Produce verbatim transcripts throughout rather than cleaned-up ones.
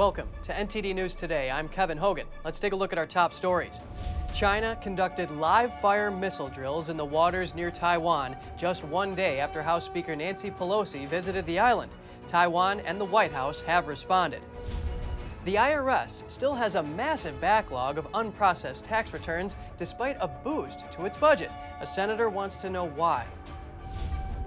Welcome to N T D News Today. I'm Kevin Hogan. Let's take a look at our top stories. China conducted live-fire missile drills in the waters near Taiwan just one day after House Speaker Nancy Pelosi visited the island. Taiwan and the White House have responded. The I R S still has a massive backlog of unprocessed tax returns despite a boost to its budget. A senator wants to know why.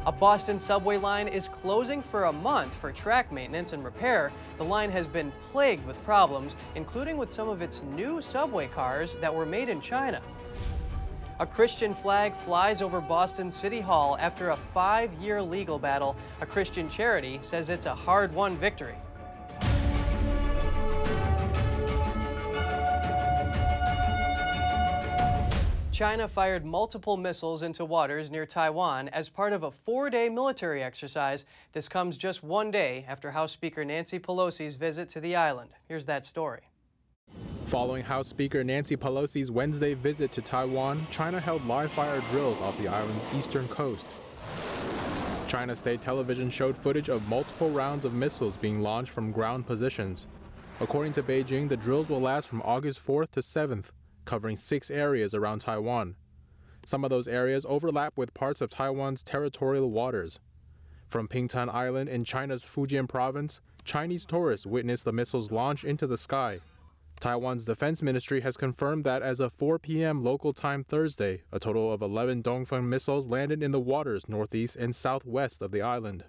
A Boston subway line is closing for a month for track maintenance and repair. The line has been plagued with problems, including with some of its new subway cars that were made in China. A Christian flag flies over Boston City Hall after a five-year legal battle. A Christian charity says it's a hard-won victory. China fired multiple missiles into waters near Taiwan as part of a four-day military exercise. This comes just one day after House Speaker Nancy Pelosi's visit to the island. Here's that story. Following House Speaker Nancy Pelosi's Wednesday visit to Taiwan, China held live-fire drills off the island's eastern coast. China state television showed footage of multiple rounds of missiles being launched from ground positions. According to Beijing, the drills will last from August fourth to seventh. Covering six areas around Taiwan. Some of those areas overlap with parts of Taiwan's territorial waters. From Pingtan Island in China's Fujian province, Chinese tourists witnessed the missiles launch into the sky. Taiwan's defense ministry has confirmed that as of four p.m. local time Thursday, a total of eleven Dongfeng missiles landed in the waters northeast and southwest of the island.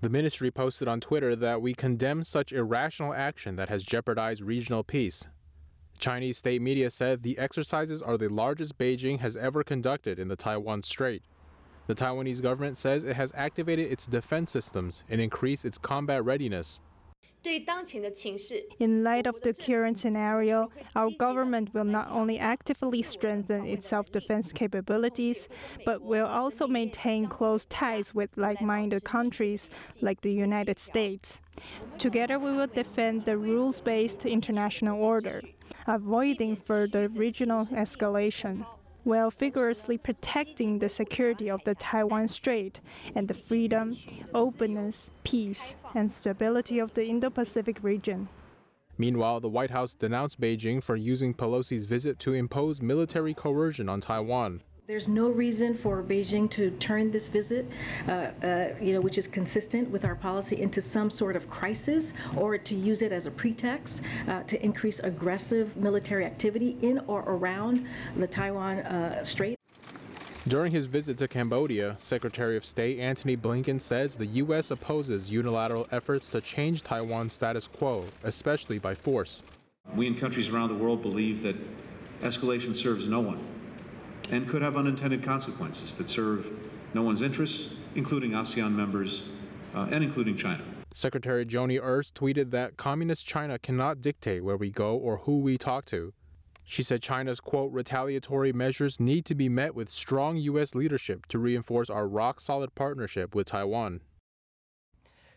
The ministry posted on Twitter that we condemn such irrational action that has jeopardized regional peace. Chinese state media said the exercises are the largest Beijing has ever conducted in the Taiwan Strait. The Taiwanese government says it has activated its defense systems and increased its combat readiness. In light of the current scenario, our government will not only actively strengthen its self-defense capabilities, but will also maintain close ties with like-minded countries like the United States. Together, we will defend the rules-based international order, avoiding further regional escalation, while vigorously protecting the security of the Taiwan Strait and the freedom, openness, peace, and stability of the Indo-Pacific region. Meanwhile, the White House denounced Beijing for using Pelosi's visit to impose military coercion on Taiwan. There's no reason for Beijing to turn this visit, uh, uh, you know, which is consistent with our policy, into some sort of crisis or to use it as a pretext uh, to increase aggressive military activity in or around the Taiwan uh, Strait. During his visit to Cambodia, Secretary of State Antony Blinken says the U S opposes unilateral efforts to change Taiwan's status quo, especially by force. We in countries around the world believe that escalation serves no one and could have unintended consequences that serve no one's interests, including ASEAN members uh, and including China. Secretary Joni Ernst tweeted that Communist China cannot dictate where we go or who we talk to. She said China's, quote, retaliatory measures need to be met with strong U S leadership to reinforce our rock-solid partnership with Taiwan.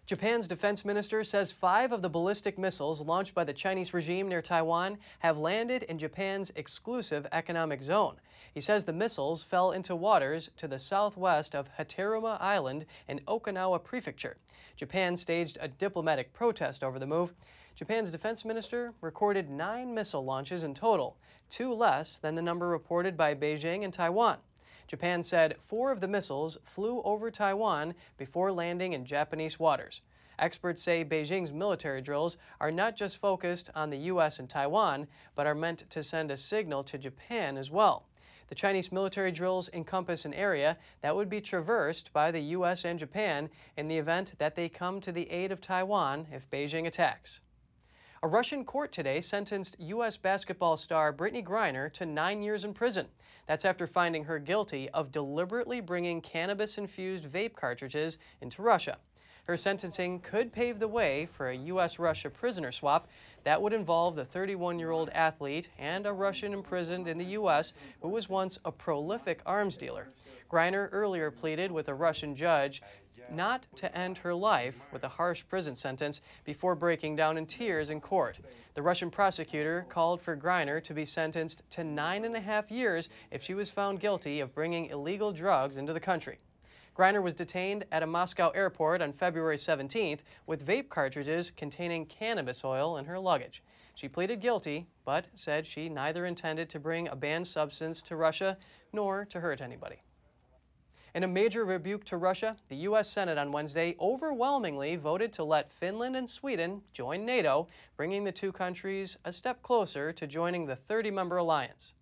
Japan's defense minister says five of the ballistic missiles launched by the Chinese regime near Taiwan have landed in Japan's exclusive economic zone. He says the missiles fell into waters to the southwest of Hateruma Island in Okinawa Prefecture. Japan staged a diplomatic protest over the move. Japan's defense minister recorded nine missile launches in total, two less than the number reported by Beijing and Taiwan. Japan said four of the missiles flew over Taiwan before landing in Japanese waters. Experts say Beijing's military drills are not just focused on the U S and Taiwan, but are meant to send a signal to Japan as well. The Chinese military drills encompass an area that would be traversed by the U S and Japan in the event that they come to the aid of Taiwan if Beijing attacks. A Russian court today sentenced U S basketball star Brittany Griner to nine years in prison. That's after finding her guilty of deliberately bringing cannabis-infused vape cartridges into Russia. Her sentencing could pave the way for a U S-Russia prisoner swap that would involve the thirty-one-year-old athlete and a Russian imprisoned in the U S who was once a prolific arms dealer. Griner earlier pleaded with a Russian judge not to end her life with a harsh prison sentence before breaking down in tears in court. The Russian prosecutor called for Griner to be sentenced to nine and a half years if she was found guilty of bringing illegal drugs into the country. Griner was detained at a Moscow airport on February seventeenth with vape cartridges containing cannabis oil in her luggage. She pleaded guilty, but said she neither intended to bring a banned substance to Russia nor to hurt anybody. In a major rebuke to Russia, the U S Senate on Wednesday overwhelmingly voted to let Finland and Sweden join NATO, bringing the two countries a step closer to joining the thirty-member alliance.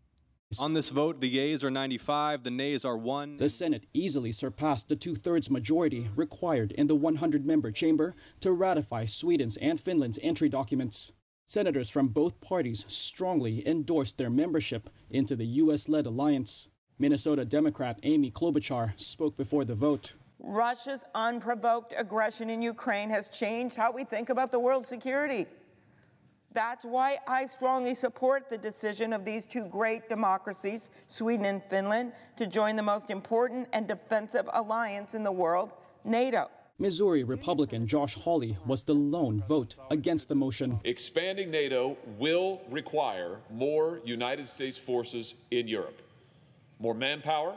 On this vote, the yeas are ninety-five, the nays are one. The Senate easily surpassed the two-thirds majority required in the one hundred member chamber to ratify Sweden's and Finland's entry documents. Senators from both parties strongly endorsed their membership into the U S-led alliance. Minnesota Democrat Amy Klobuchar spoke before the vote. Russia's unprovoked aggression in Ukraine has changed how we think about the world's security. That's why I strongly support the decision of these two great democracies, Sweden and Finland, to join the most important and defensive alliance in the world, NATO. Missouri Republican Josh Hawley was the lone vote against the motion. Expanding NATO will require more United States forces in Europe. More manpower,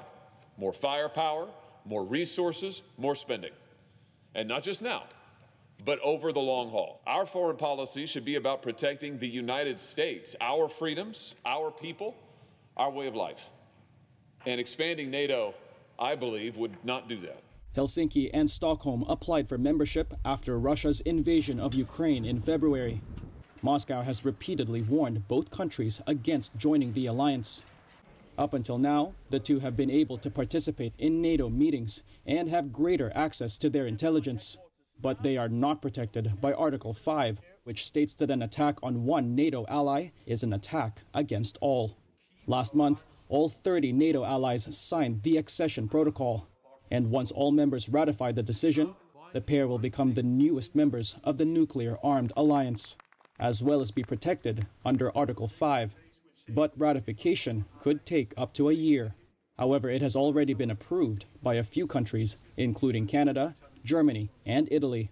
more firepower, more resources, more spending. And not just now, but over the long haul. Our foreign policy should be about protecting the United States, our freedoms, our people, our way of life. And expanding NATO, I believe, would not do that. Helsinki and Stockholm applied for membership after Russia's invasion of Ukraine in February. Moscow has repeatedly warned both countries against joining the alliance. Up until now, the two have been able to participate in NATO meetings and have greater access to their intelligence. But they are not protected by Article five, which states that an attack on one NATO ally is an attack against all. Last month, all thirty NATO allies signed the accession protocol. And once all members ratify the decision, the pair will become the newest members of the nuclear-armed alliance, as well as be protected under Article five. But ratification could take up to a year. However, it has already been approved by a few countries, including Canada, Germany, and Italy.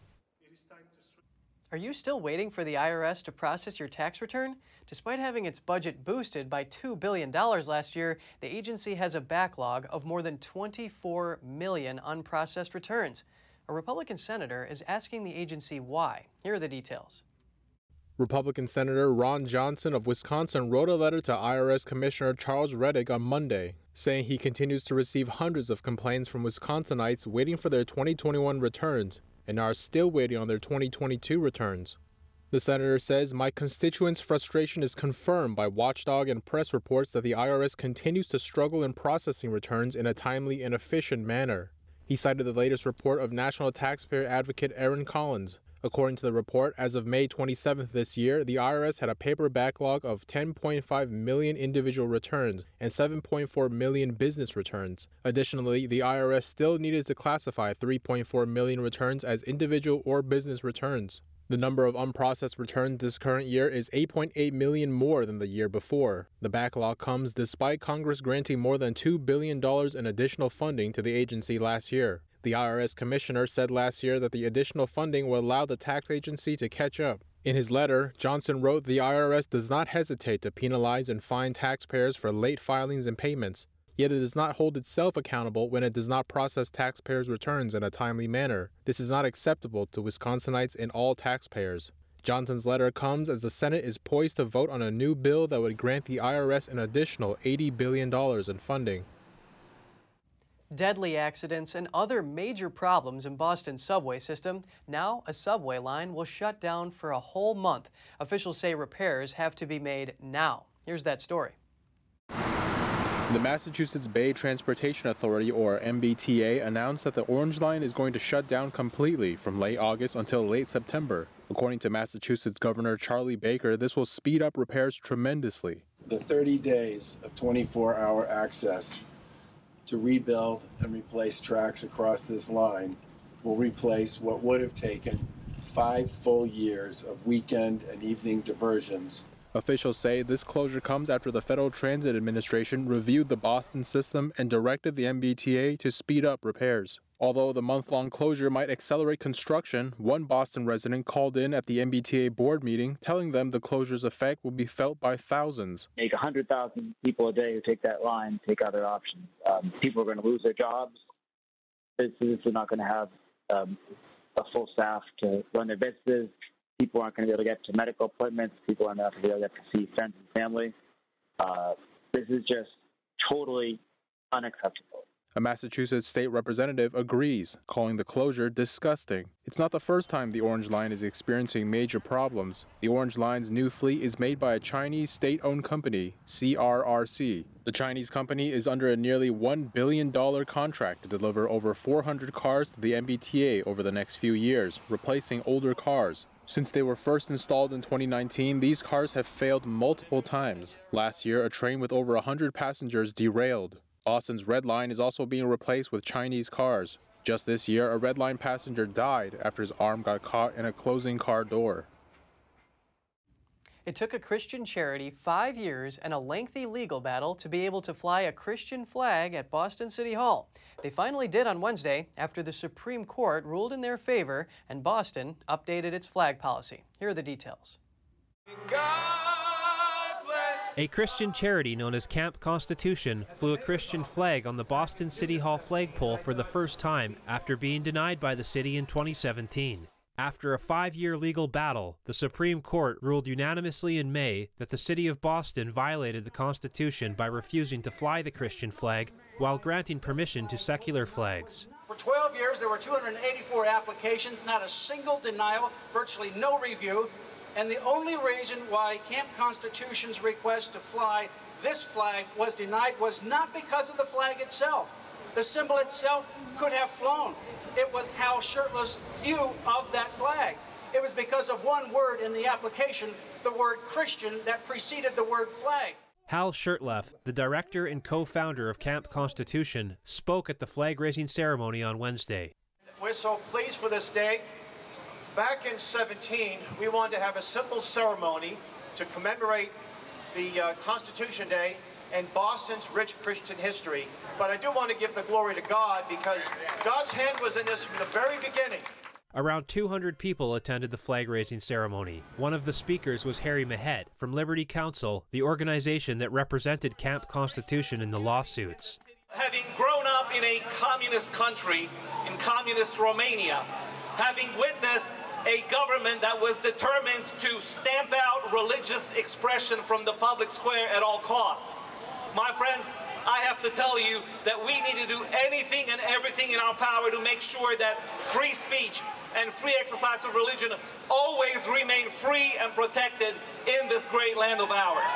Are you still waiting for the I R S to process your tax return? Despite having its budget boosted by two billion dollars last year, the agency has a backlog of more than twenty-four million unprocessed returns. A Republican senator is asking the agency why. Here are the details. Republican Senator Ron Johnson of Wisconsin wrote a letter to I R S Commissioner Charles Reddick on Monday, saying he continues to receive hundreds of complaints from Wisconsinites waiting for their twenty twenty-one returns and are still waiting on their twenty twenty-two returns. The senator says, "My constituents' frustration is confirmed by watchdog and press reports that the I R S continues to struggle in processing returns in a timely and efficient manner." He cited the latest report of National Taxpayer Advocate Aaron Collins. According to the report, as of May twenty-seventh this year, the I R S had a paper backlog of ten point five million individual returns and seven point four million business returns. Additionally, the I R S still needed to classify three point four million returns as individual or business returns. The number of unprocessed returns this current year is eight point eight million more than the year before. The backlog comes despite Congress granting more than two billion dollars in additional funding to the agency last year. The I R S commissioner said last year that the additional funding will allow the tax agency to catch up. In his letter, Johnson wrote the I R S does not hesitate to penalize and fine taxpayers for late filings and payments, yet it does not hold itself accountable when it does not process taxpayers' returns in a timely manner. This is not acceptable to Wisconsinites and all taxpayers. Johnson's letter comes as the Senate is poised to vote on a new bill that would grant the I R S an additional eighty billion dollars in funding. Deadly accidents and other major problems in Boston's subway system. Now a subway line will shut down for a whole month. Officials say repairs have to be made now. Here's that story. The Massachusetts Bay Transportation Authority, or M B T A, announced that the Orange Line is going to shut down completely from late August until late September. According to Massachusetts Governor Charlie Baker, this will speed up repairs tremendously. The thirty days of twenty-four hour access to rebuild and replace tracks across this line will replace what would have taken five full years of weekend and evening diversions. Officials say this closure comes after the Federal Transit Administration reviewed the Boston system and directed the M B T A to speed up repairs. Although the month-long closure might accelerate construction, one Boston resident called in at the M B T A board meeting telling them the closure's effect will be felt by thousands. Make one hundred thousand people a day who take that line take other options. Um, people are going to lose their jobs. businesses are not going to have um, a full staff to run their businesses. People aren't going to be able to get to medical appointments. People aren't going to be able to get to see friends and family. Uh, this is just totally unacceptable. A Massachusetts state representative agrees, calling the closure disgusting. It's not the first time the Orange Line is experiencing major problems. The Orange Line's new fleet is made by a Chinese state-owned company, C R R C. The Chinese company is under a nearly one billion dollars contract to deliver over four hundred cars to the M B T A over the next few years, replacing older cars. Since they were first installed in twenty nineteen, these cars have failed multiple times. Last year, a train with over one hundred passengers derailed. Boston's Red Line is also being replaced with Chinese cars. Just this year, a Red Line passenger died after his arm got caught in a closing car door. It took a Christian charity five years and a lengthy legal battle to be able to fly a Christian flag at Boston City Hall. They finally did on Wednesday after the Supreme Court ruled in their favor and Boston updated its flag policy. Here are the details. A Christian charity known as Camp Constitution flew a Christian flag on the Boston City Hall flagpole for the first time after being denied by the city in twenty seventeen. After a five-year legal battle, the Supreme Court ruled unanimously in May that the city of Boston violated the Constitution by refusing to fly the Christian flag while granting permission to secular flags. For twelve years, there were two hundred eighty-four applications, not a single denial, virtually no review. And the only reason why Camp Constitution's request to fly this flag was denied was not because of the flag itself. The symbol itself could have flown. It was Hal Shurtleff's view of that flag. It was because of one word in the application, the word Christian, that preceded the word flag. Hal Shurtleff, the director and co-founder of Camp Constitution, spoke at the flag-raising ceremony on Wednesday. We're so pleased for this day. Back in seventeen, we wanted to have a simple ceremony to commemorate the uh, Constitution Day and Boston's rich Christian history. But I do want to give the glory to God because God's hand was in this from the very beginning. Around two hundred people attended the flag-raising ceremony. One of the speakers was Harry Mahed from Liberty Counsel, the organization that represented Camp Constitution in the lawsuits. Having grown up in a communist country, in communist Romania, having witnessed a government that was determined to stamp out religious expression from the public square at all costs. My friends, I have to tell you that we need to do anything and everything in our power to make sure that free speech and free exercise of religion always remain free and protected in this great land of ours.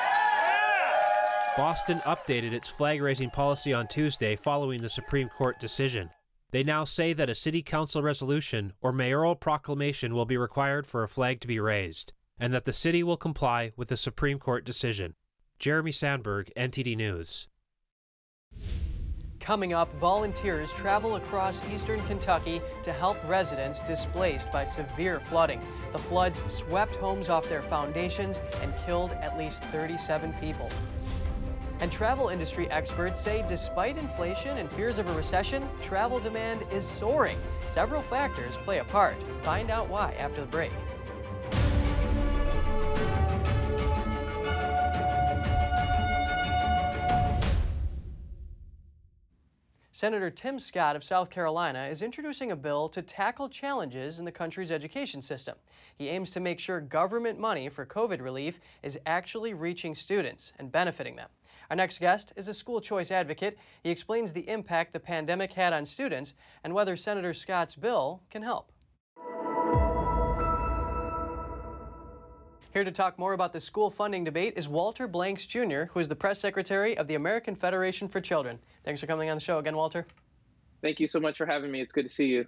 Boston updated its flag-raising policy on Tuesday following the Supreme Court decision. They now say that a city council resolution or mayoral proclamation will be required for a flag to be raised, and that the city will comply with the Supreme Court decision. Jeremy Sandberg, N T D News. Coming up, volunteers travel across eastern Kentucky to help residents displaced by severe flooding. The floods swept homes off their foundations and killed at least thirty-seven people. And travel industry experts say despite inflation and fears of a recession, travel demand is soaring. Several factors play a part. Find out why after the break. Senator Tim Scott of South Carolina is introducing a bill to tackle challenges in the country's education system. He aims to make sure government money for COVID relief is actually reaching students and benefiting them. Our next guest is a school choice advocate. He explains the impact the pandemic had on students and whether Senator Scott's bill can help. Here to talk more about the school funding debate is Walter Blanks Junior, who is the press secretary of the American Federation for Children. Thanks for coming on the show again, Walter. Thank you so much for having me. It's good to see you.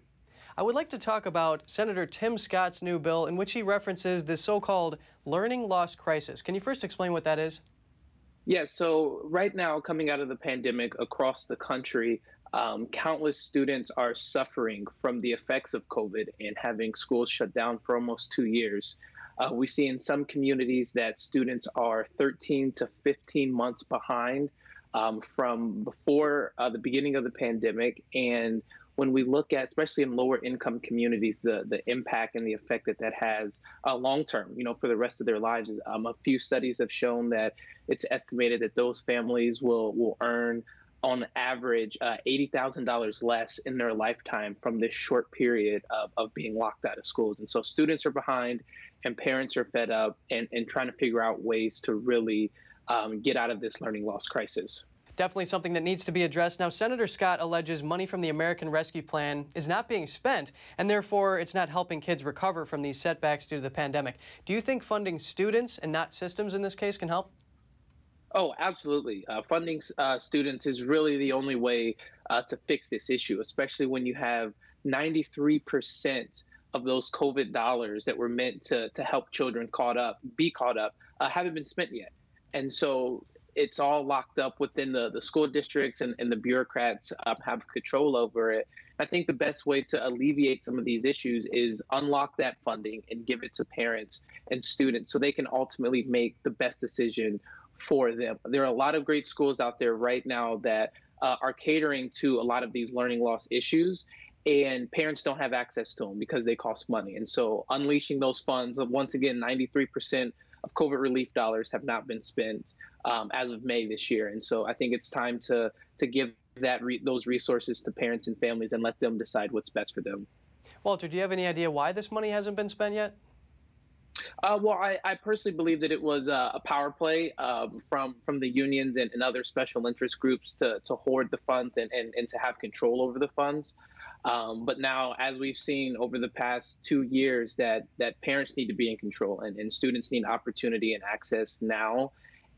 I would like to talk about Senator Tim Scott's new bill in which he references this so-called learning loss crisis. Can you first explain what that is? Yeah, so right now, coming out of the pandemic across the country, um, countless students are suffering from the effects of COVID and having schools shut down for almost two years. Uh, we see in some communities that students are thirteen to fifteen months behind um, from before uh, the beginning of the pandemic. And when we look at, especially in lower income communities, the, the impact and the effect that that has uh, long term, you know, for the rest of their lives. Um, a few studies have shown that it's estimated that those families will will earn on average, uh, eighty thousand dollars less in their lifetime from this short period of, of being locked out of schools. And so students are behind and parents are fed up and, and trying to figure out ways to really um, get out of this learning loss crisis. Definitely something that needs to be addressed. Now, Senator Scott alleges money from the American Rescue Plan is not being spent, and therefore it's not helping kids recover from these setbacks due to the pandemic. Do you think funding students and not systems in this case can help? Oh, absolutely. Uh, funding uh, students is really the only way uh, to fix this issue, especially when you have ninety-three percent of those COVID dollars that were meant to, to help children caught up, be caught up, uh, haven't been spent yet. And so it's all locked up within the, the school districts and, and the bureaucrats um, have control over it. I think the best way to alleviate some of these issues is unlock that funding and give it to parents and students so they can ultimately make the best decision for them. There are a lot of great schools out there right now that uh, are catering to a lot of these learning loss issues, and parents don't have access to them because they cost money. And so unleashing those funds, once again, ninety-three percent of COVID relief dollars have not been spent um, as of May this year. And so I think it's time to to give that re- those resources to parents and families and let them decide what's best for them. Walter, do you have any idea why this money hasn't been spent yet? Uh, well, I, I personally believe that it was uh, a power play um, from from the unions and, and other special interest groups to, to hoard the funds and, and, and to have control over the funds. Um, but now, as we've seen over the past two years, that, that parents need to be in control and, and students need opportunity and access now.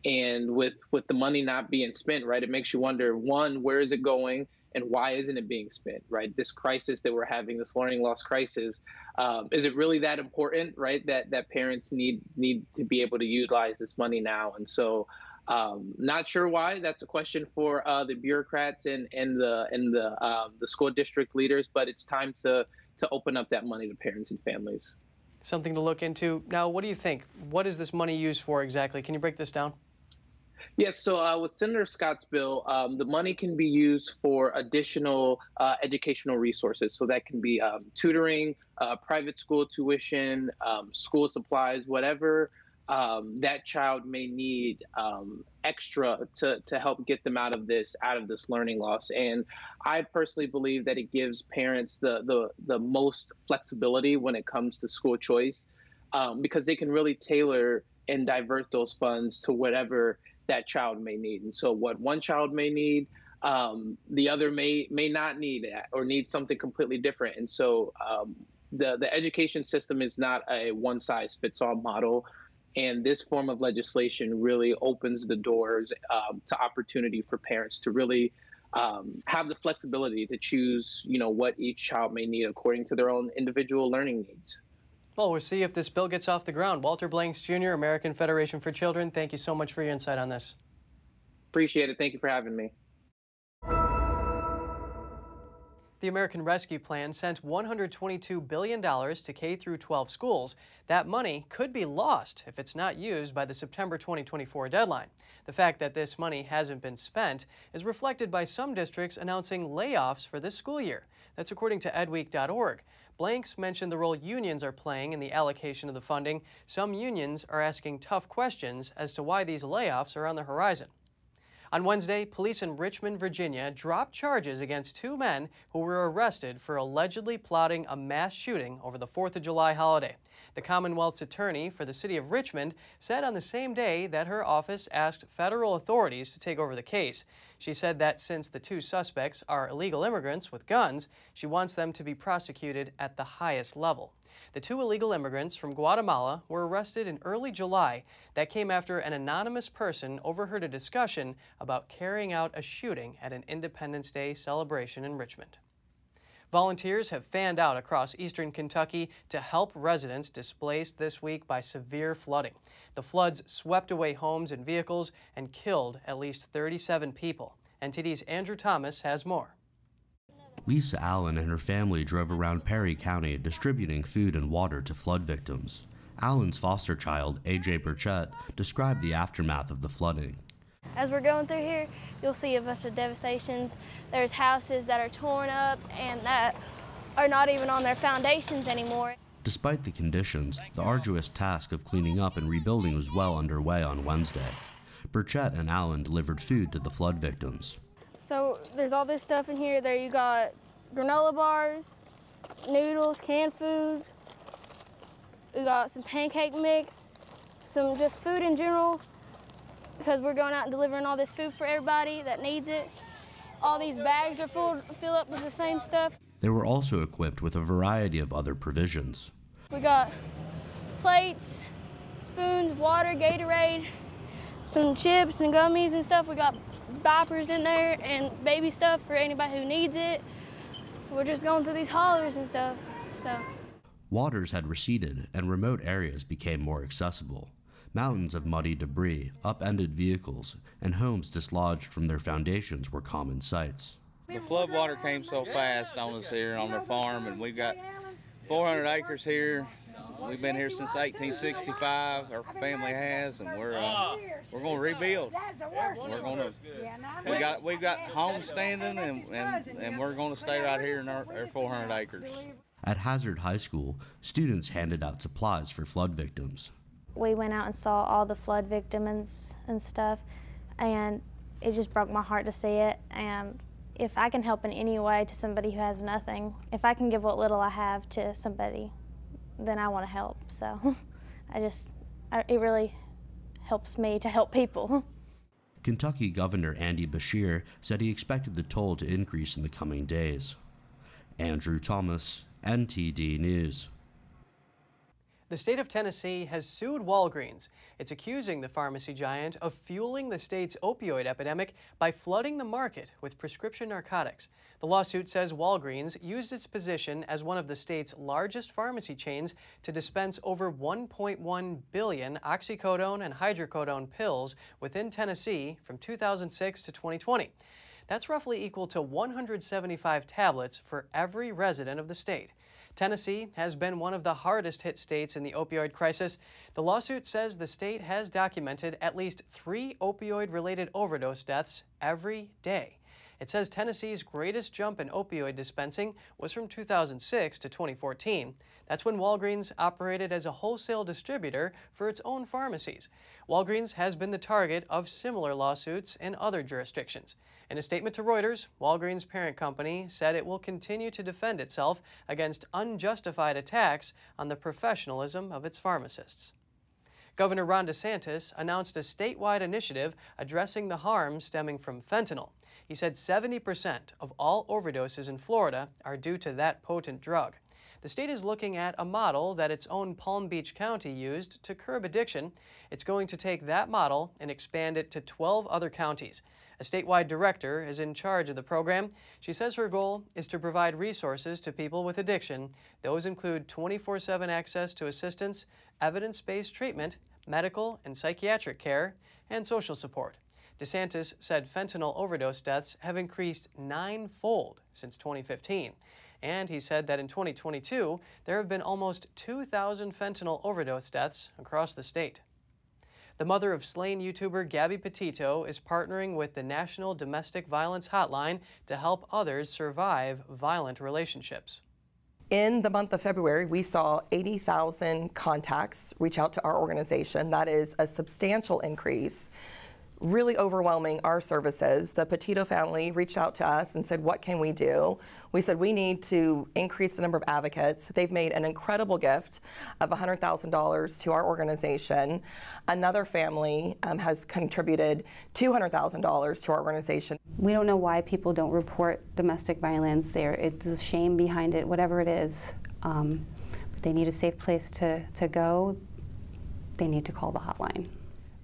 And with, with the money not being spent, right, it makes you wonder, one, where is it going? And why isn't it being spent, right? This crisis that we're having, this learning loss crisis, um, is it really that important, right? That that parents need need to be able to utilize this money now. And so, um, not sure why. That's a question for uh, the bureaucrats and and the and the uh, the school district leaders. But it's time to to open up that money to parents and families. Something to look into. Now, what do you think? What is this money used for exactly? Can you break this down? Yes, so uh, with Senator Scott's bill, um, the money can be used for additional uh, educational resources. So that can be um, tutoring, uh, private school tuition, um, school supplies, whatever um, that child may need um, extra to, to help get them out of this out of this learning loss. And I personally believe that it gives parents the the, the most flexibility when it comes to school choice, um, because they can really tailor and divert those funds to whatever that child may need. And so what one child may need, um, the other may may not need that or need something completely different. And so um, the, the education system is not a one size fits all model. And this form of legislation really opens the doors um, to opportunity for parents to really um, have the flexibility to choose, you know, what each child may need according to their own individual learning needs. Well, we'll see if this bill gets off the ground. Walter Blanks Junior, American Federation for Children, thank you so much for your insight on this. Appreciate it. Thank you for having me. The American Rescue Plan sent one hundred twenty-two billion dollars to K through twelve schools. That money could be lost if it's not used by the September twenty twenty-four deadline. The fact that this money hasn't been spent is reflected by some districts announcing layoffs for this school year. That's according to edweek dot org. Blanks mentioned the role unions are playing in the allocation of the funding. Some unions are asking tough questions as to why these layoffs are on the horizon. On Wednesday, police in Richmond, Virginia, dropped charges against two men who were arrested for allegedly plotting a mass shooting over the fourth of July holiday. The Commonwealth's attorney for the city of Richmond said on the same day that her office asked federal authorities to take over the case. She said that since the two suspects are illegal immigrants with guns, she wants them to be prosecuted at the highest level. The two illegal immigrants from Guatemala were arrested in early July. That came after an anonymous person overheard a discussion about carrying out a shooting at an Independence Day celebration in Richmond. Volunteers have fanned out across eastern Kentucky to help residents displaced this week by severe flooding. The floods swept away homes and vehicles and killed at least thirty-seven people. N T D's Andrew Thomas has more. Lisa Allen and her family drove around Perry County distributing food and water to flood victims. Allen's foster child, A J Burchett, described the aftermath of the flooding. As we're going through here, you'll see a bunch of devastations. There's houses that are torn up and that are not even on their foundations anymore. Despite the conditions, the arduous task of cleaning up and rebuilding was well underway on Wednesday. Burchett and Allen delivered food to the flood victims. So there's all this stuff in here. There you got granola bars, noodles, canned food. We got some pancake mix, some just food in general, because we're going out and delivering all this food for everybody that needs it. All these bags are full, filled up with the same stuff. They were also equipped with a variety of other provisions. We got plates, spoons, water, Gatorade, some chips and gummies and stuff. We got diapers in there and baby stuff for anybody who needs it. We're just going through these haulers and stuff. So waters had receded and remote areas became more accessible. Mountains of muddy debris, upended vehicles, and homes dislodged from their foundations were common sights. The flood water came so fast on us here on the farm, and we've got four hundred acres here. We've been here since eighteen sixty-five, our family has, and we're uh, we're going to rebuild. We're going to we got we've got homes standing, and, and, and we're going to stay right here in our, our four hundred acres. At Hazard High School, students handed out supplies for flood victims. We went out and saw all the flood victims and stuff, and it just broke my heart to see it. And if I can help in any way to somebody who has nothing, if I can give what little I have to somebody, then I want to help. So I just, I, it really helps me to help people. Kentucky Governor Andy Beshear said he expected the toll to increase in the coming days. Andrew Thomas, N T D News. The state of Tennessee has sued Walgreens. It's accusing the pharmacy giant of fueling the state's opioid epidemic by flooding the market with prescription narcotics. The lawsuit says Walgreens used its position as one of the state's largest pharmacy chains to dispense over one point one billion oxycodone and hydrocodone pills within Tennessee from two thousand six to twenty twenty. That's roughly equal to one hundred seventy-five tablets for every resident of the state. Tennessee has been one of the hardest hit states in the opioid crisis. The lawsuit says the state has documented at least three opioid-related overdose deaths every day. It says Tennessee's greatest jump in opioid dispensing was from two thousand six to twenty fourteen. That's when Walgreens operated as a wholesale distributor for its own pharmacies. Walgreens has been the target of similar lawsuits in other jurisdictions. In a statement to Reuters, Walgreens' parent company said it will continue to defend itself against unjustified attacks on the professionalism of its pharmacists. Governor Ron DeSantis announced a statewide initiative addressing the harm stemming from fentanyl. He said seventy percent of all overdoses in Florida are due to that potent drug. The state is looking at a model that its own Palm Beach County used to curb addiction. It's going to take that model and expand it to twelve other counties. A statewide director is in charge of the program. She says her goal is to provide resources to people with addiction. Those include twenty-four seven access to assistance, evidence-based treatment, medical and psychiatric care, and social support. DeSantis said fentanyl overdose deaths have increased nine-fold since twenty fifteen. And he said that in twenty twenty-two, there have been almost two thousand fentanyl overdose deaths across the state. The mother of slain YouTuber Gabby Petito is partnering with the National Domestic Violence Hotline to help others survive violent relationships. In the month of February, we saw eighty thousand contacts reach out to our organization. That is a substantial increase, really overwhelming our services. The Petito family reached out to us and said, what can we do? We said, we need to increase the number of advocates. They've made an incredible gift of one hundred thousand dollars to our organization. Another family um, has contributed two hundred thousand dollars to our organization. We don't know why people don't report domestic violence there. It's a shame behind it, whatever it is. Um, but they need a safe place to, to go. They need to call the hotline.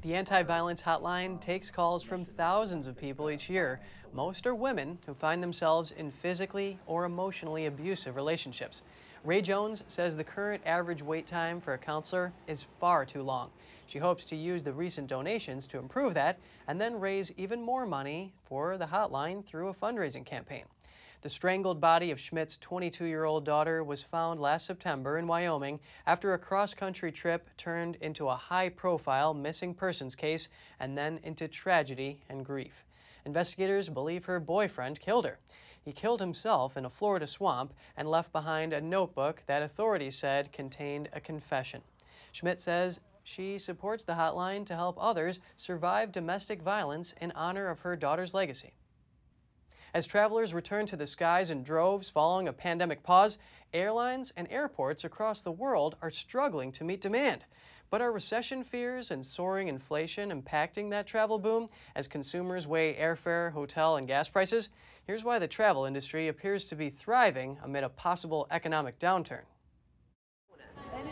The Anti-Violence Hotline takes calls from thousands of people each year. Most are women who find themselves in physically or emotionally abusive relationships. Ray Jones says the current average wait time for a counselor is far too long. She hopes to use the recent donations to improve that and then raise even more money for the hotline through a fundraising campaign. The strangled body of Schmidt's twenty-two-year-old daughter was found last September in Wyoming after a cross-country trip turned into a high-profile missing persons case and then into tragedy and grief. Investigators believe her boyfriend killed her. He killed himself in a Florida swamp and left behind a notebook that authorities said contained a confession. Schmidt says she supports the hotline to help others survive domestic violence in honor of her daughter's legacy. As travelers return to the skies in droves following a pandemic pause, airlines and airports across the world are struggling to meet demand. But are recession fears and soaring inflation impacting that travel boom as consumers weigh airfare, hotel, and gas prices? Here's why the travel industry appears to be thriving amid a possible economic downturn.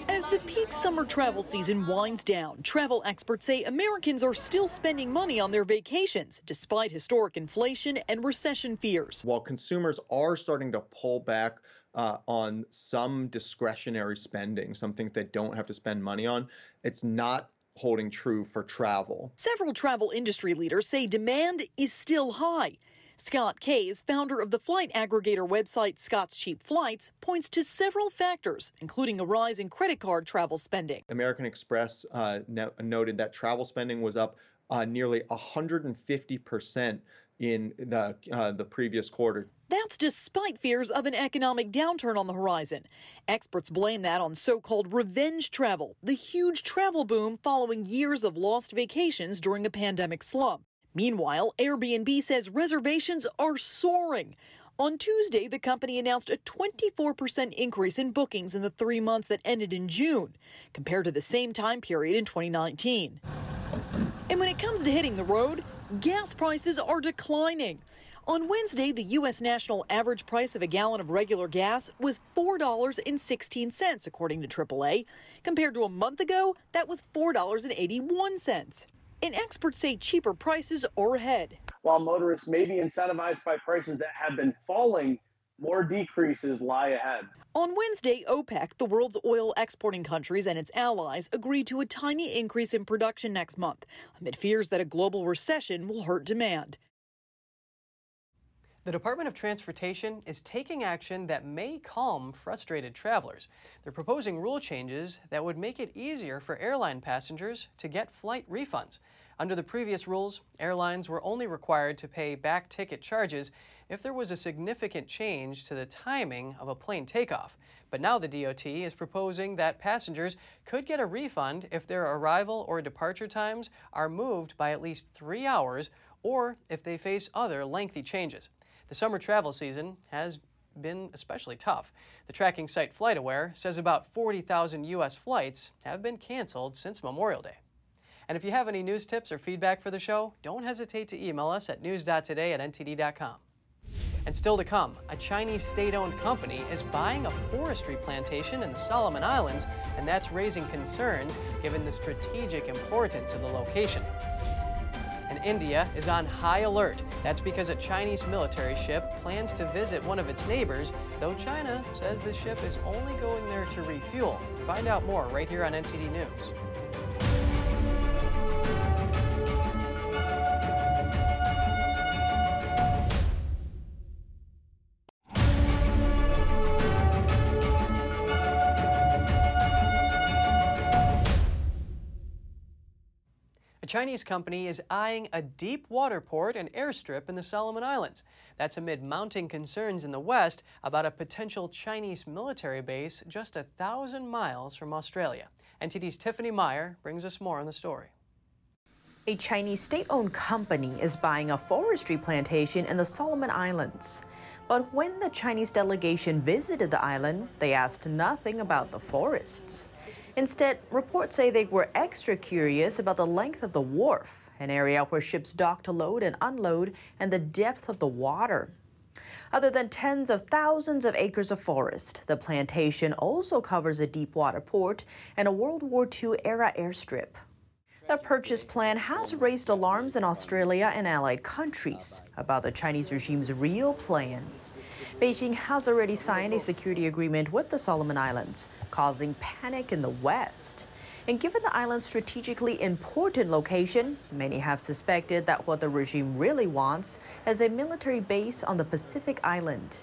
As the peak summer travel season winds down, travel experts say Americans are still spending money on their vacations despite historic inflation and recession fears. While consumers are starting to pull back Uh, on some discretionary spending, some things they don't have to spend money on, it's not holding true for travel. Several travel industry leaders say demand is still high. Scott Kays, founder of the flight aggregator website Scott's Cheap Flights, points to several factors, including a rise in credit card travel spending. American Express uh, no- noted that travel spending was up uh, nearly one hundred fifty percent in the uh, the previous quarter. That's despite fears of an economic downturn on the horizon. Experts blame that on so-called revenge travel, the huge travel boom following years of lost vacations during a pandemic slump. Meanwhile, Airbnb says reservations are soaring. On Tuesday, the company announced a twenty-four percent increase in bookings in the three months that ended in June, compared to the same time period in twenty nineteen. And when it comes to hitting the road, gas prices are declining. On Wednesday, the U S national average price of a gallon of regular gas was four dollars and sixteen cents, according to triple A. Compared to a month ago, that was four dollars and eighty-one cents. And experts say cheaper prices are ahead. While motorists may be incentivized by prices that have been falling, more decreases lie ahead. On Wednesday, OPEC, the world's oil exporting countries and its allies, agreed to a tiny increase in production next month, amid fears that a global recession will hurt demand. The Department of Transportation is taking action that may calm frustrated travelers. They're proposing rule changes that would make it easier for airline passengers to get flight refunds. Under the previous rules, airlines were only required to pay back ticket charges if there was a significant change to the timing of a plane takeoff. But now the D O T is proposing that passengers could get a refund if their arrival or departure times are moved by at least three hours or if they face other lengthy changes. The summer travel season has been especially tough. The tracking site FlightAware says about forty thousand U S flights have been canceled since Memorial Day. And if you have any news tips or feedback for the show, don't hesitate to email us at news dot today at n t d dot com. And still to come, a Chinese state-owned company is buying a forestry plantation in the Solomon Islands, and that's raising concerns given the strategic importance of the location. And India is on high alert. That's because a Chinese military ship plans to visit one of its neighbors, though China says the ship is only going there to refuel. Find out more right here on N T D News. A Chinese company is eyeing a deep water port and airstrip in the Solomon Islands. That's amid mounting concerns in the West about a potential Chinese military base just a thousand miles from Australia. N T D's Tiffany Meyer brings us more on the story. A Chinese state-owned company is buying a forestry plantation in the Solomon Islands. But when the Chinese delegation visited the island, they asked nothing about the forests. Instead, reports say they were extra curious about the length of the wharf, an area where ships dock to load and unload, and the depth of the water. Other than tens of thousands of acres of forest, the plantation also covers a deep water port and a World War Two-era airstrip. The purchase plan has raised alarms in Australia and allied countries about the Chinese regime's real plan. Beijing has already signed a security agreement with the Solomon Islands, causing panic in the West. And given the island's strategically important location, many have suspected that what the regime really wants is a military base on the Pacific Island.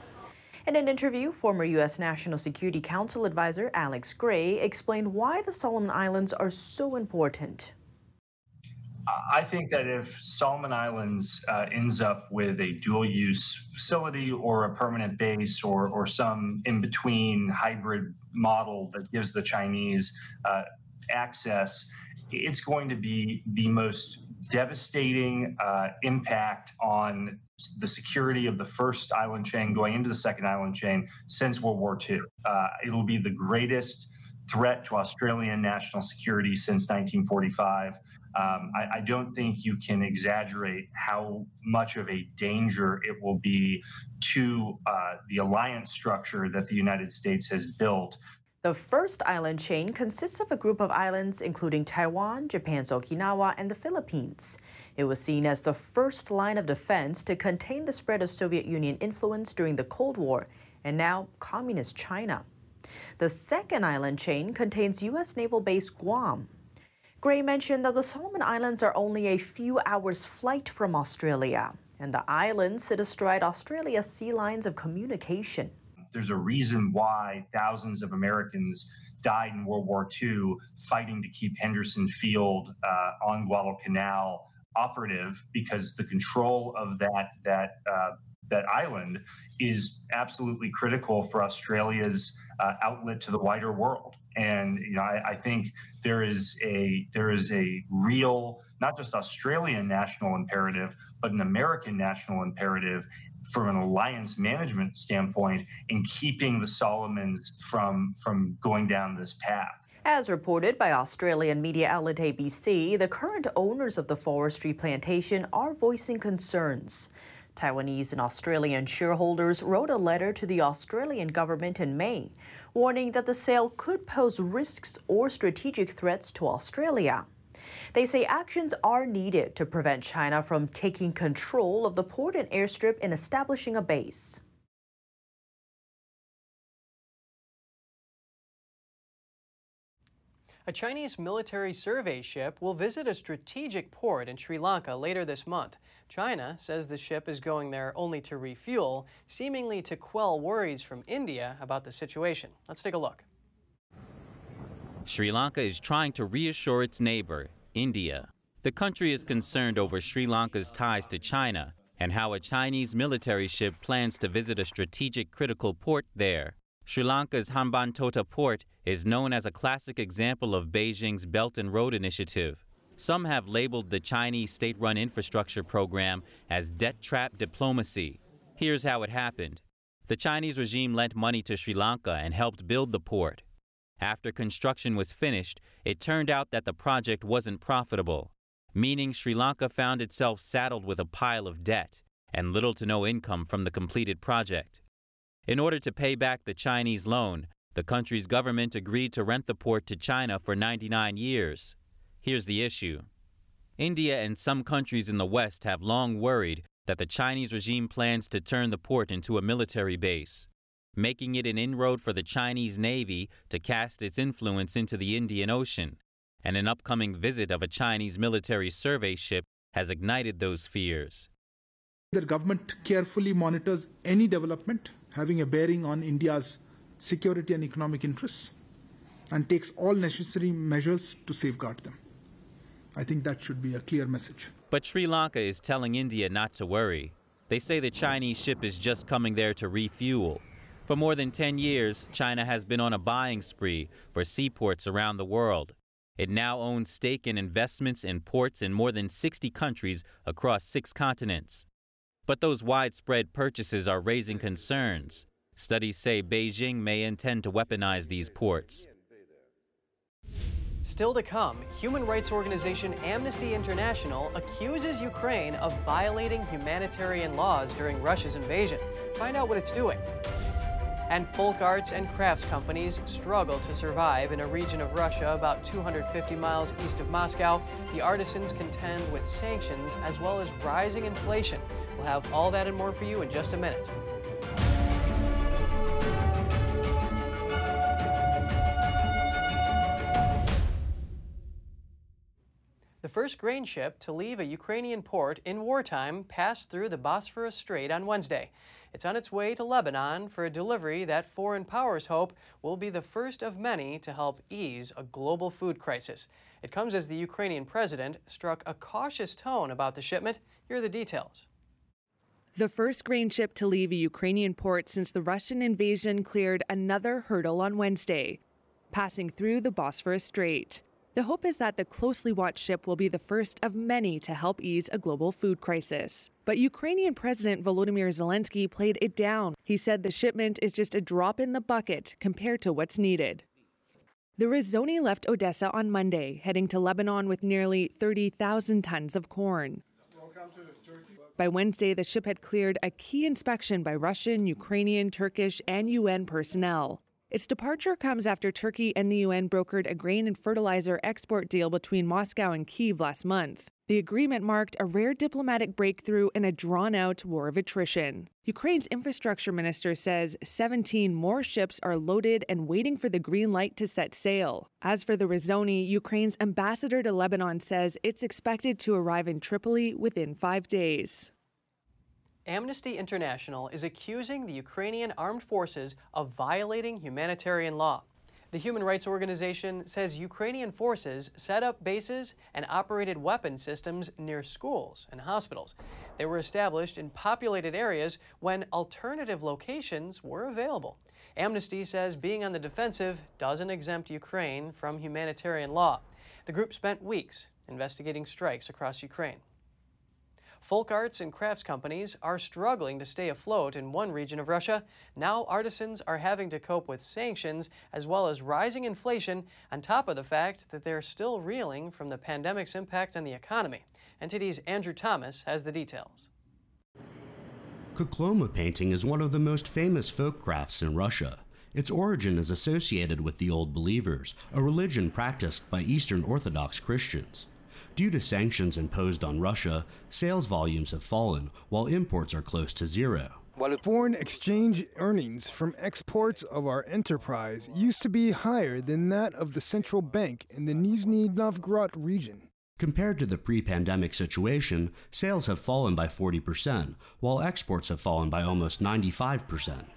In an interview, former U S National Security Council advisor Alex Gray explained why the Solomon Islands are so important. I think that if Solomon Islands uh, ends up with a dual-use facility or a permanent base or or some in-between hybrid model that gives the Chinese uh, access, it's going to be the most devastating uh, impact on the security of the first island chain going into the second island chain since World War Two. Uh, it will be the greatest threat to Australian national security since nineteen forty-five. Um, I, I don't think you can exaggerate how much of a danger it will be to uh, the alliance structure that the United States has built. The first island chain consists of a group of islands including Taiwan, Japan's Okinawa, and the Philippines. It was seen as the first line of defense to contain the spread of Soviet Union influence during the Cold War and now Communist China. The second island chain contains U S naval base Guam. Gray mentioned that the Solomon Islands are only a few hours' flight from Australia, and the islands sit astride Australia's sea lines of communication. There's a reason why thousands of Americans died in World War Two fighting to keep Henderson Field uh, on Guadalcanal operative, because the control of that that uh, that island is absolutely critical for Australia's uh, outlet to the wider world. And you know, I, I think there is a there is a real, not just Australian national imperative, but an American national imperative from an alliance management standpoint in keeping the Solomons from, from going down this path. As reported by Australian media outlet A B C, the current owners of the forestry plantation are voicing concerns. Taiwanese and Australian shareholders wrote a letter to the Australian government in May, warning that the sale could pose risks or strategic threats to Australia. They say actions are needed to prevent China from taking control of the port and airstrip and establishing a base. A Chinese military survey ship will visit a strategic port in Sri Lanka later this month. China says the ship is going there only to refuel, seemingly to quell worries from India about the situation. Let's take a look. Sri Lanka is trying to reassure its neighbor, India. The country is concerned over Sri Lanka's ties to China and how a Chinese military ship plans to visit a strategic critical port there. Sri Lanka's Hambantota port is known as a classic example of Beijing's Belt and Road Initiative. Some have labeled the Chinese state-run infrastructure program as debt trap diplomacy. Here's how it happened. The Chinese regime lent money to Sri Lanka and helped build the port. After construction was finished, it turned out that the project wasn't profitable, meaning Sri Lanka found itself saddled with a pile of debt and little to no income from the completed project. In order to pay back the Chinese loan, the country's government agreed to rent the port to China for ninety-nine years. Here's the issue. India and some countries in the West have long worried that the Chinese regime plans to turn the port into a military base, making it an inroad for the Chinese Navy to cast its influence into the Indian Ocean, and an upcoming visit of a Chinese military survey ship has ignited those fears. The government carefully monitors any development having a bearing on India's security and economic interests and takes all necessary measures to safeguard them. I think that should be a clear message. But Sri Lanka is telling India not to worry. They say the Chinese ship is just coming there to refuel. For more than ten years, China has been on a buying spree for seaports around the world. It now owns stake in investments in ports in more than sixty countries across six continents. But those widespread purchases are raising concerns. Studies say Beijing may intend to weaponize these ports. Still to come, human rights organization Amnesty International accuses Ukraine of violating humanitarian laws during Russia's invasion. Find out what it's doing. And folk arts and crafts companies struggle to survive in a region of Russia about two hundred fifty miles east of Moscow. The artisans contend with sanctions as well as rising inflation. We'll have all that and more for you in just a minute. The first grain ship to leave a Ukrainian port in wartime passed through the Bosphorus Strait on Wednesday. It's on its way to Lebanon for a delivery that foreign powers hope will be the first of many to help ease a global food crisis. It comes as the Ukrainian president struck a cautious tone about the shipment. Here are the details. The first grain ship to leave a Ukrainian port since the Russian invasion cleared another hurdle on Wednesday, passing through the Bosphorus Strait. The hope is that the closely watched ship will be the first of many to help ease a global food crisis. But Ukrainian President Volodymyr Zelensky played it down. He said the shipment is just a drop in the bucket compared to what's needed. The Rizzoni left Odessa on Monday, heading to Lebanon with nearly thirty thousand tons of corn. By Wednesday, the ship had cleared a key inspection by Russian, Ukrainian, Turkish, and U N personnel. Its departure comes after Turkey and the U N brokered a grain and fertilizer export deal between Moscow and Kyiv last month. The agreement marked a rare diplomatic breakthrough in a drawn-out war of attrition. Ukraine's infrastructure minister says seventeen more ships are loaded and waiting for the green light to set sail. As for the Rizzoni, Ukraine's ambassador to Lebanon says it's expected to arrive in Tripoli within five days. Amnesty International is accusing the Ukrainian armed forces of violating humanitarian law. The human rights organization says Ukrainian forces set up bases and operated weapon systems near schools and hospitals. They were established in populated areas when alternative locations were available. Amnesty says being on the defensive doesn't exempt Ukraine from humanitarian law. The group spent weeks investigating strikes across Ukraine. Folk arts and crafts companies are struggling to stay afloat in one region of Russia. Now artisans are having to cope with sanctions as well as rising inflation on top of the fact that they're still reeling from the pandemic's impact on the economy. N T D's Andrew Thomas has the details. Kokloma painting is one of the most famous folk crafts in Russia. Its origin is associated with the Old Believers, a religion practiced by Eastern Orthodox Christians. Due to sanctions imposed on Russia, sales volumes have fallen, while imports are close to zero. Foreign exchange earnings from exports of our enterprise used to be higher than that of the central bank in the Nizhny Novgorod region. Compared to the pre-pandemic situation, sales have fallen by forty percent, while exports have fallen by almost ninety-five percent.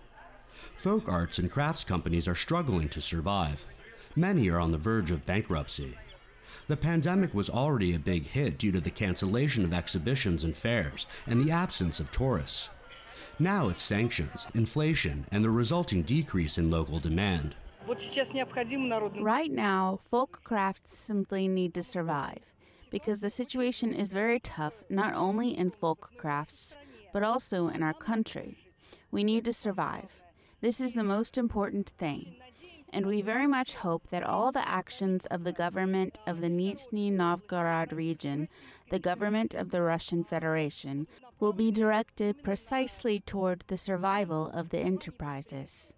Folk arts and crafts companies are struggling to survive. Many are on the verge of bankruptcy. The pandemic was already a big hit due to the cancellation of exhibitions and fairs and the absence of tourists. Now it's sanctions, inflation, and the resulting decrease in local demand. Right now, folk crafts simply need to survive because the situation is very tough, not only in folk crafts, but also in our country. We need to survive. This is the most important thing. And we very much hope that all the actions of the government of the Nizhny Novgorod region, the government of the Russian Federation, will be directed precisely toward the survival of the enterprises.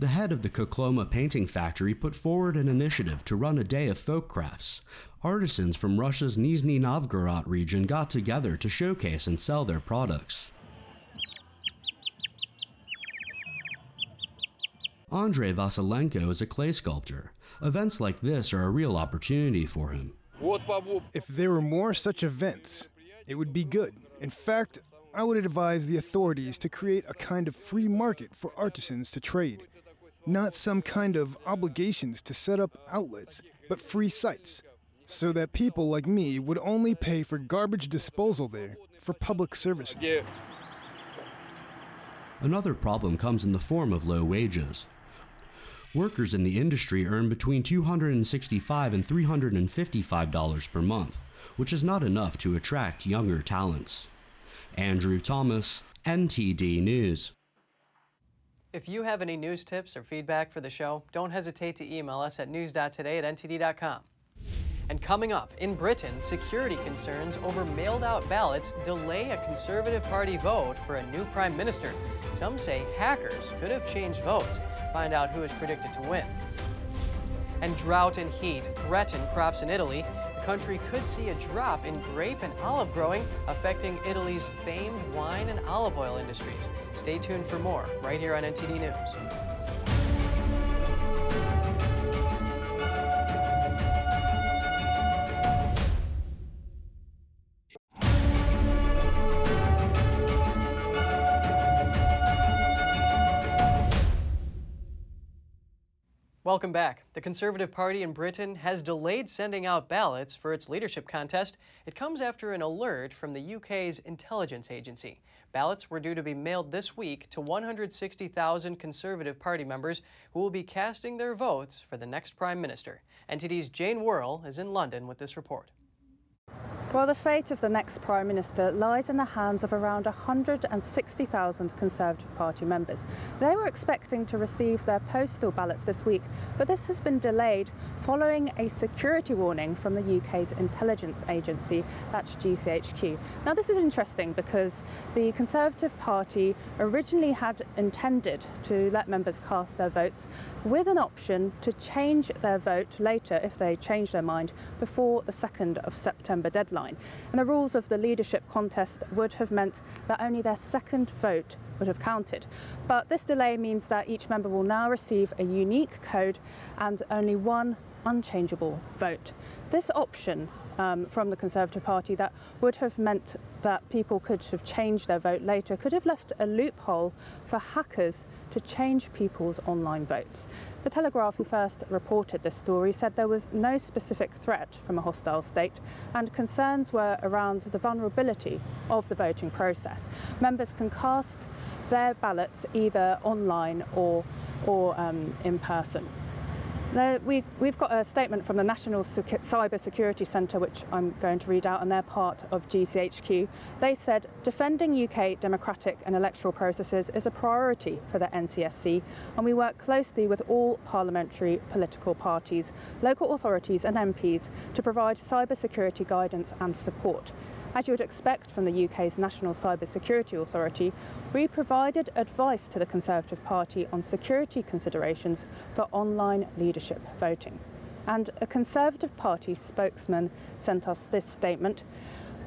The head of the Kokloma painting factory put forward an initiative to run a day of folk crafts. Artisans from Russia's Nizhny Novgorod region got together to showcase and sell their products. Andrei Vasilenko is a clay sculptor. Events like this are a real opportunity for him. If there were more such events, it would be good. In fact, I would advise the authorities to create a kind of free market for artisans to trade. Not some kind of obligations to set up outlets, but free sites, so that people like me would only pay for garbage disposal there for public services. Yeah. Another problem comes in the form of low wages. Workers in the industry earn between two hundred sixty-five dollars and three hundred fifty-five dollars per month, which is not enough to attract younger talents. Andrew Thomas, N T D News. If you have any news tips or feedback for the show, don't hesitate to email us at news dot today at n t d dot com. And coming up, in Britain, security concerns over mailed-out ballots delay a Conservative Party vote for a new Prime Minister. Some say hackers could have changed votes. Find out who is predicted to win. And drought and heat threaten crops in Italy. The country could see a drop in grape and olive growing, affecting Italy's famed wine and olive oil industries. Stay tuned for more right here on N T D News. Welcome back. The Conservative Party in Britain has delayed sending out ballots for its leadership contest. It comes after an alert from the U K's intelligence agency. Ballots were due to be mailed this week to one hundred sixty thousand Conservative Party members who will be casting their votes for the next Prime Minister. N T D's Jane Worrell is in London with this report. Well, the fate of the next Prime Minister lies in the hands of around one hundred sixty thousand Conservative Party members. They were expecting to receive their postal ballots this week, but this has been delayed following a security warning from the U K's intelligence agency, that's G C H Q. Now, this is interesting because the Conservative Party originally had intended to let members cast their votes with an option to change their vote later if they change their mind before the second of September deadline. And the rules of the leadership contest would have meant that only their second vote would have counted. But this delay means that each member will now receive a unique code and only one unchangeable vote. This option um, from the Conservative Party that would have meant that people could have changed their vote later could have left a loophole for hackers to change people's online votes. The Telegraph, who first reported this story, said there was no specific threat from a hostile state, and concerns were around the vulnerability of the voting process. Members can cast their ballots either online or, or um, in person. Now, we, we've got a statement from the National Secu- Cyber Security Centre, which I'm going to read out, and they're part of G C H Q. They said, defending U K democratic and electoral processes is a priority for the N C S C, and we work closely with all parliamentary political parties, local authorities and M Ps to provide cyber security guidance and support. As you would expect from the U K's National Cyber Security Authority, we provided advice to the Conservative Party on security considerations for online leadership voting. And a Conservative Party spokesman sent us this statement.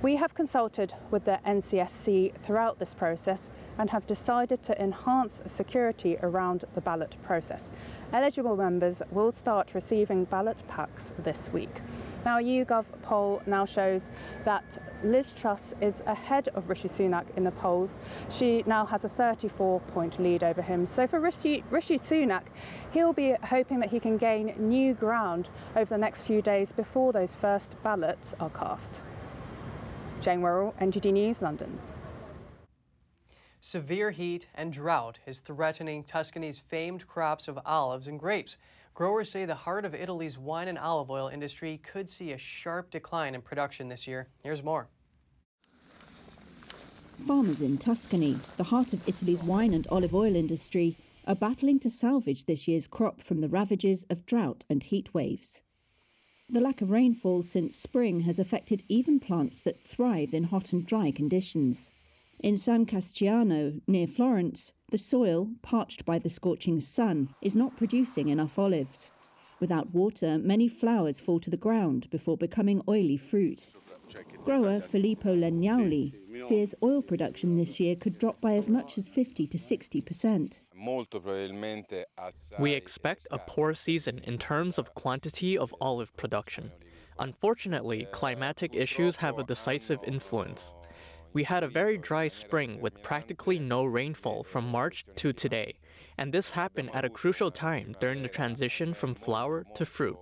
We have consulted with the N C S C throughout this process and have decided to enhance security around the ballot process. Eligible members will start receiving ballot packs this week. Now, a YouGov poll now shows that Liz Truss is ahead of Rishi Sunak in the polls. She now has a thirty-four point lead over him. So for Rishi, Rishi Sunak, he'll be hoping that he can gain new ground over the next few days before those first ballots are cast. Jane Worrell, N T D News, London. Severe heat and drought is threatening Tuscany's famed crops of olives and grapes. Growers say the heart of Italy's wine and olive oil industry could see a sharp decline in production this year. Here's more. Farmers in Tuscany, the heart of Italy's wine and olive oil industry, are battling to salvage this year's crop from the ravages of drought and heat waves. The lack of rainfall since spring has affected even plants that thrive in hot and dry conditions. In San Casciano, near Florence, the soil, parched by the scorching sun, is not producing enough olives. Without water, many flowers fall to the ground before becoming oily fruit. Grower Filippo Legnali fears oil production this year could drop by as much as fifty to sixty percent. We expect a poor season in terms of quantity of olive production. Unfortunately, climatic issues have a decisive influence. We had a very dry spring with practically no rainfall from March to today, and this happened at a crucial time during the transition from flower to fruit.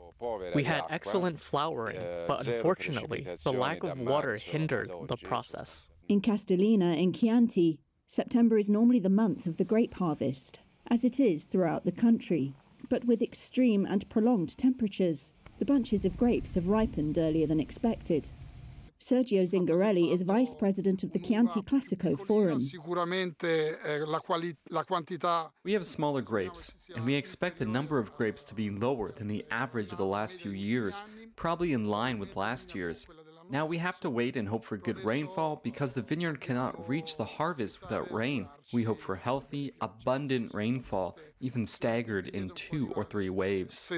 We had excellent flowering, but unfortunately, the lack of water hindered the process. In Castellina in Chianti, September is normally the month of the grape harvest, as it is throughout the country. But with extreme and prolonged temperatures, the bunches of grapes have ripened earlier than expected. Sergio Zingarelli is vice president of the Chianti Classico Forum. We have smaller grapes, and we expect the number of grapes to be lower than the average of the last few years, probably in line with last year's. Now we have to wait and hope for good rainfall because the vineyard cannot reach the harvest without rain. We hope for healthy, abundant rainfall, even staggered in two or three waves.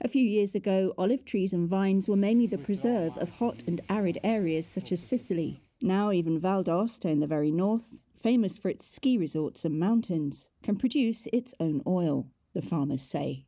A few years ago, olive trees and vines were mainly the preserve of hot and arid areas such as Sicily. Now even Val d'Aosta in the very north, famous for its ski resorts and mountains, can produce its own oil, the farmers say.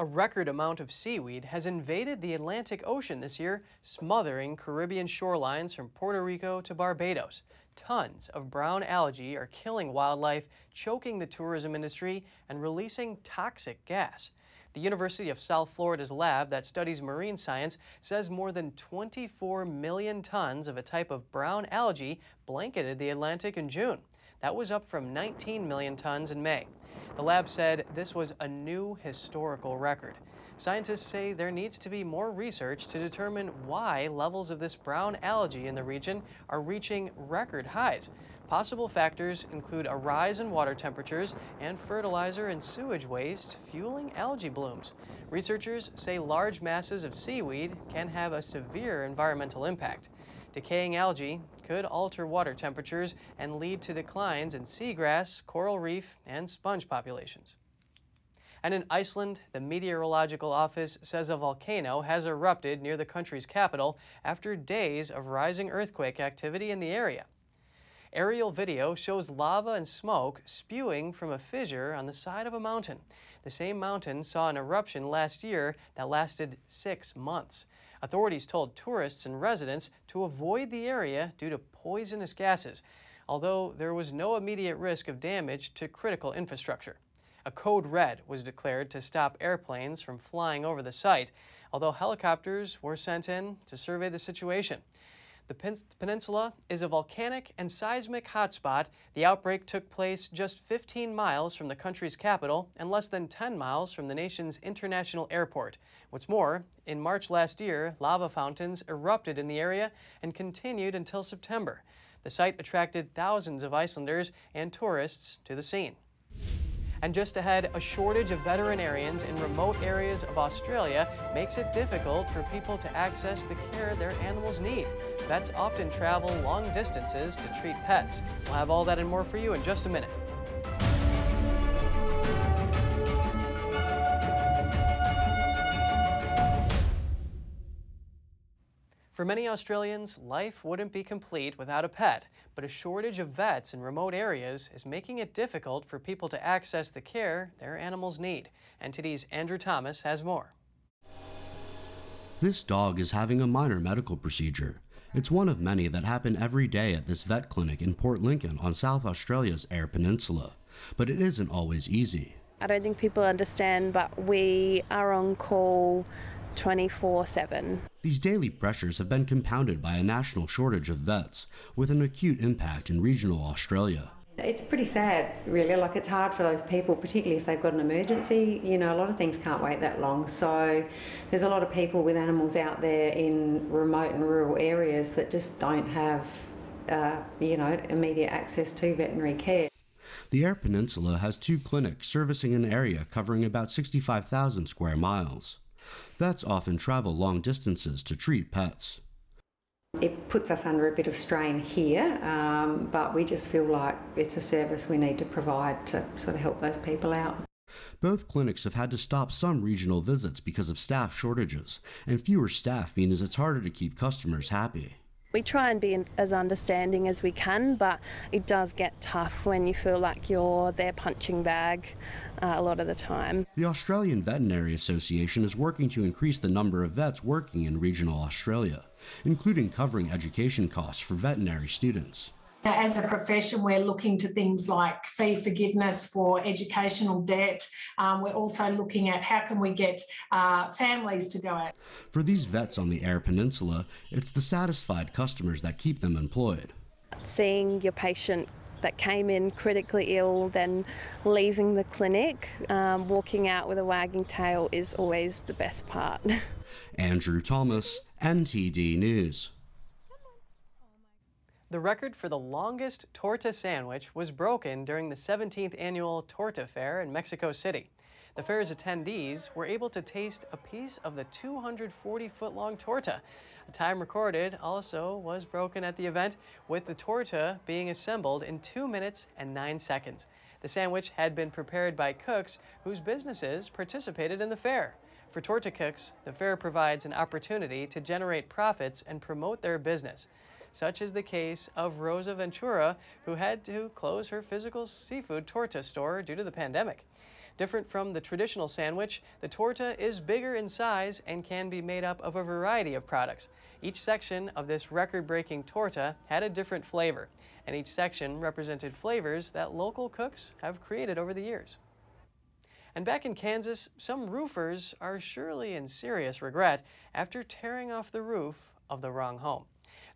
A record amount of seaweed has invaded the Atlantic Ocean this year, smothering Caribbean shorelines from Puerto Rico to Barbados. Tons of brown algae are killing wildlife, choking the tourism industry, and releasing toxic gas. The University of South Florida's lab that studies marine science says more than twenty-four million tons of a type of brown algae blanketed the Atlantic in June. That was up from nineteen million tons in May. The lab said this was a new historical record. Scientists say there needs to be more research to determine why levels of this brown algae in the region are reaching record highs. Possible factors include a rise in water temperatures and fertilizer and sewage waste fueling algae blooms. Researchers say large masses of seaweed can have a severe environmental impact. Decaying algae could alter water temperatures and lead to declines in seagrass, coral reef, and sponge populations. And in Iceland, the Meteorological Office says a volcano has erupted near the country's capital after days of rising earthquake activity in the area. Aerial video shows lava and smoke spewing from a fissure on the side of a mountain. The same mountain saw an eruption last year that lasted six months. Authorities told tourists and residents to avoid the area due to poisonous gases, although there was no immediate risk of damage to critical infrastructure. A code red was declared to stop airplanes from flying over the site, although helicopters were sent in to survey the situation. The peninsula is a volcanic and seismic hotspot. The outbreak took place just fifteen miles from the country's capital and less than ten miles from the nation's international airport. What's more, in March last year, lava fountains erupted in the area and continued until September. The site attracted thousands of Icelanders and tourists to the scene. And just ahead, a shortage of veterinarians in remote areas of Australia makes it difficult for people to access the care their animals need. Vets often travel long distances to treat pets. We'll have all that and more for you in just a minute. For many Australians, life wouldn't be complete without a pet, but a shortage of vets in remote areas is making it difficult for people to access the care their animals need. N T D's Andrew Thomas has more. This dog is having a minor medical procedure. It's one of many that happen every day at this vet clinic in Port Lincoln on South Australia's Eyre Peninsula, but it isn't always easy. I don't think people understand, but we are on call twenty-four seven. These daily pressures have been compounded by a national shortage of vets, with an acute impact in regional Australia. It's pretty sad, really. Like, it's hard for those people, particularly if they've got an emergency. You know, a lot of things can't wait that long. So there's a lot of people with animals out there in remote and rural areas that just don't have, uh, you know, immediate access to veterinary care. The Eyre Peninsula has two clinics servicing an area covering about sixty-five thousand square miles. Vets often travel long distances to treat pets. It puts us under a bit of strain here, um, but we just feel like it's a service we need to provide to sort of help those people out. Both clinics have had to stop some regional visits because of staff shortages, and fewer staff means it's harder to keep customers happy. We try and be as understanding as we can, but it does get tough when you feel like you're their punching bag uh, a lot of the time. The Australian Veterinary Association is working to increase the number of vets working in regional Australia, including covering education costs for veterinary students. As a profession, we're looking to things like fee forgiveness for educational debt. Um, we're also looking at how can we get uh, families to go out. For these vets on the Eyre Peninsula, it's the satisfied customers that keep them employed. Seeing your patient that came in critically ill, then leaving the clinic, um, walking out with a wagging tail is always the best part. Andrew Thomas, N T D News. The record for the longest torta sandwich was broken during the seventeenth annual Torta Fair in Mexico City. The fair's attendees were able to taste a piece of the two hundred forty foot long torta. A time recorded also was broken at the event, with the torta being assembled in two minutes and nine seconds. The sandwich had been prepared by cooks whose businesses participated in the fair. For torta cooks, the fair provides an opportunity to generate profits and promote their business. Such is the case of Rosa Ventura, who had to close her physical seafood torta store due to the pandemic. Different from the traditional sandwich, the torta is bigger in size and can be made up of a variety of products. Each section of this record-breaking torta had a different flavor, and each section represented flavors that local cooks have created over the years. And back in Kansas, some roofers are surely in serious regret after tearing off the roof of the wrong home.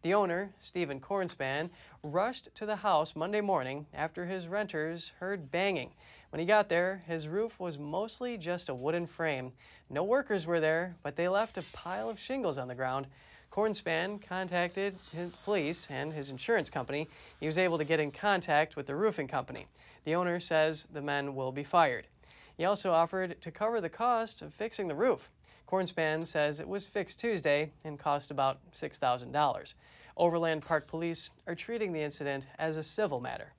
The owner, Stephen Cornspan, rushed to the house Monday morning after his renters heard banging. When he got there, his roof was mostly just a wooden frame. No workers were there, but they left a pile of shingles on the ground. Cornspan contacted the police and his insurance company. He was able to get in contact with the roofing company. The owner says the men will be fired. He also offered to cover the cost of fixing the roof. Cornspan says it was fixed Tuesday and cost about six thousand dollars. Overland Park police are treating the incident as a civil matter.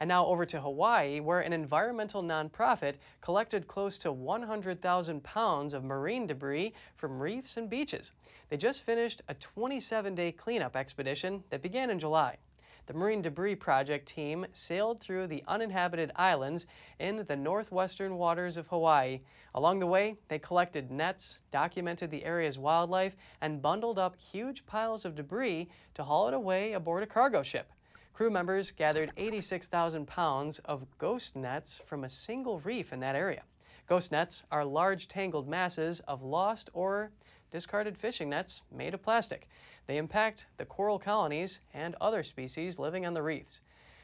And now over to Hawaii, where an environmental nonprofit collected close to one hundred thousand pounds of marine debris from reefs and beaches. They just finished a twenty-seven day cleanup expedition that began in July. The Marine Debris Project team sailed through the uninhabited islands in the northwestern waters of Hawaii. Along the way, they collected nets, documented the area's wildlife, and bundled up huge piles of debris to haul it away aboard a cargo ship. Crew members gathered eighty-six thousand pounds of ghost nets from a single reef in that area. Ghost nets are large tangled masses of lost or discarded fishing nets made of plastic. They impact the coral colonies and other species living on the reefs.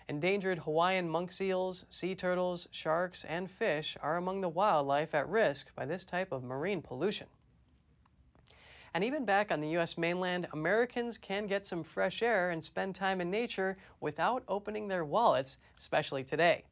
Endangered Hawaiian monk seals, sea turtles, sharks, and fish are among the wildlife at risk by this type of marine pollution. And even back on the U S mainland, Americans can get some fresh air and spend time in nature without opening their wallets, especially today.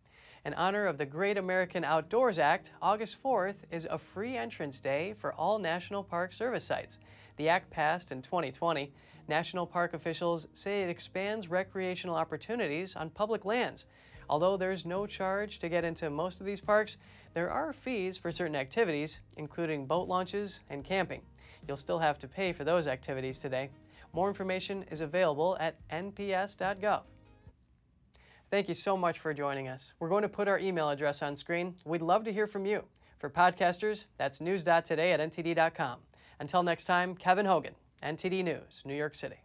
In honor of the Great American Outdoors Act, August fourth is a free entrance day for all National Park Service sites. The act passed in twenty twenty. National Park officials say it expands recreational opportunities on public lands. Although there's no charge to get into most of these parks, there are fees for certain activities, including boat launches and camping. You'll still have to pay for those activities today. More information is available at N P S dot gov. Thank you so much for joining us. We're going to put our email address on screen. We'd love to hear from you. For podcasters, that's news dot today at N T D dot com. Until next time, Kevin Hogan, N T D News, New York City.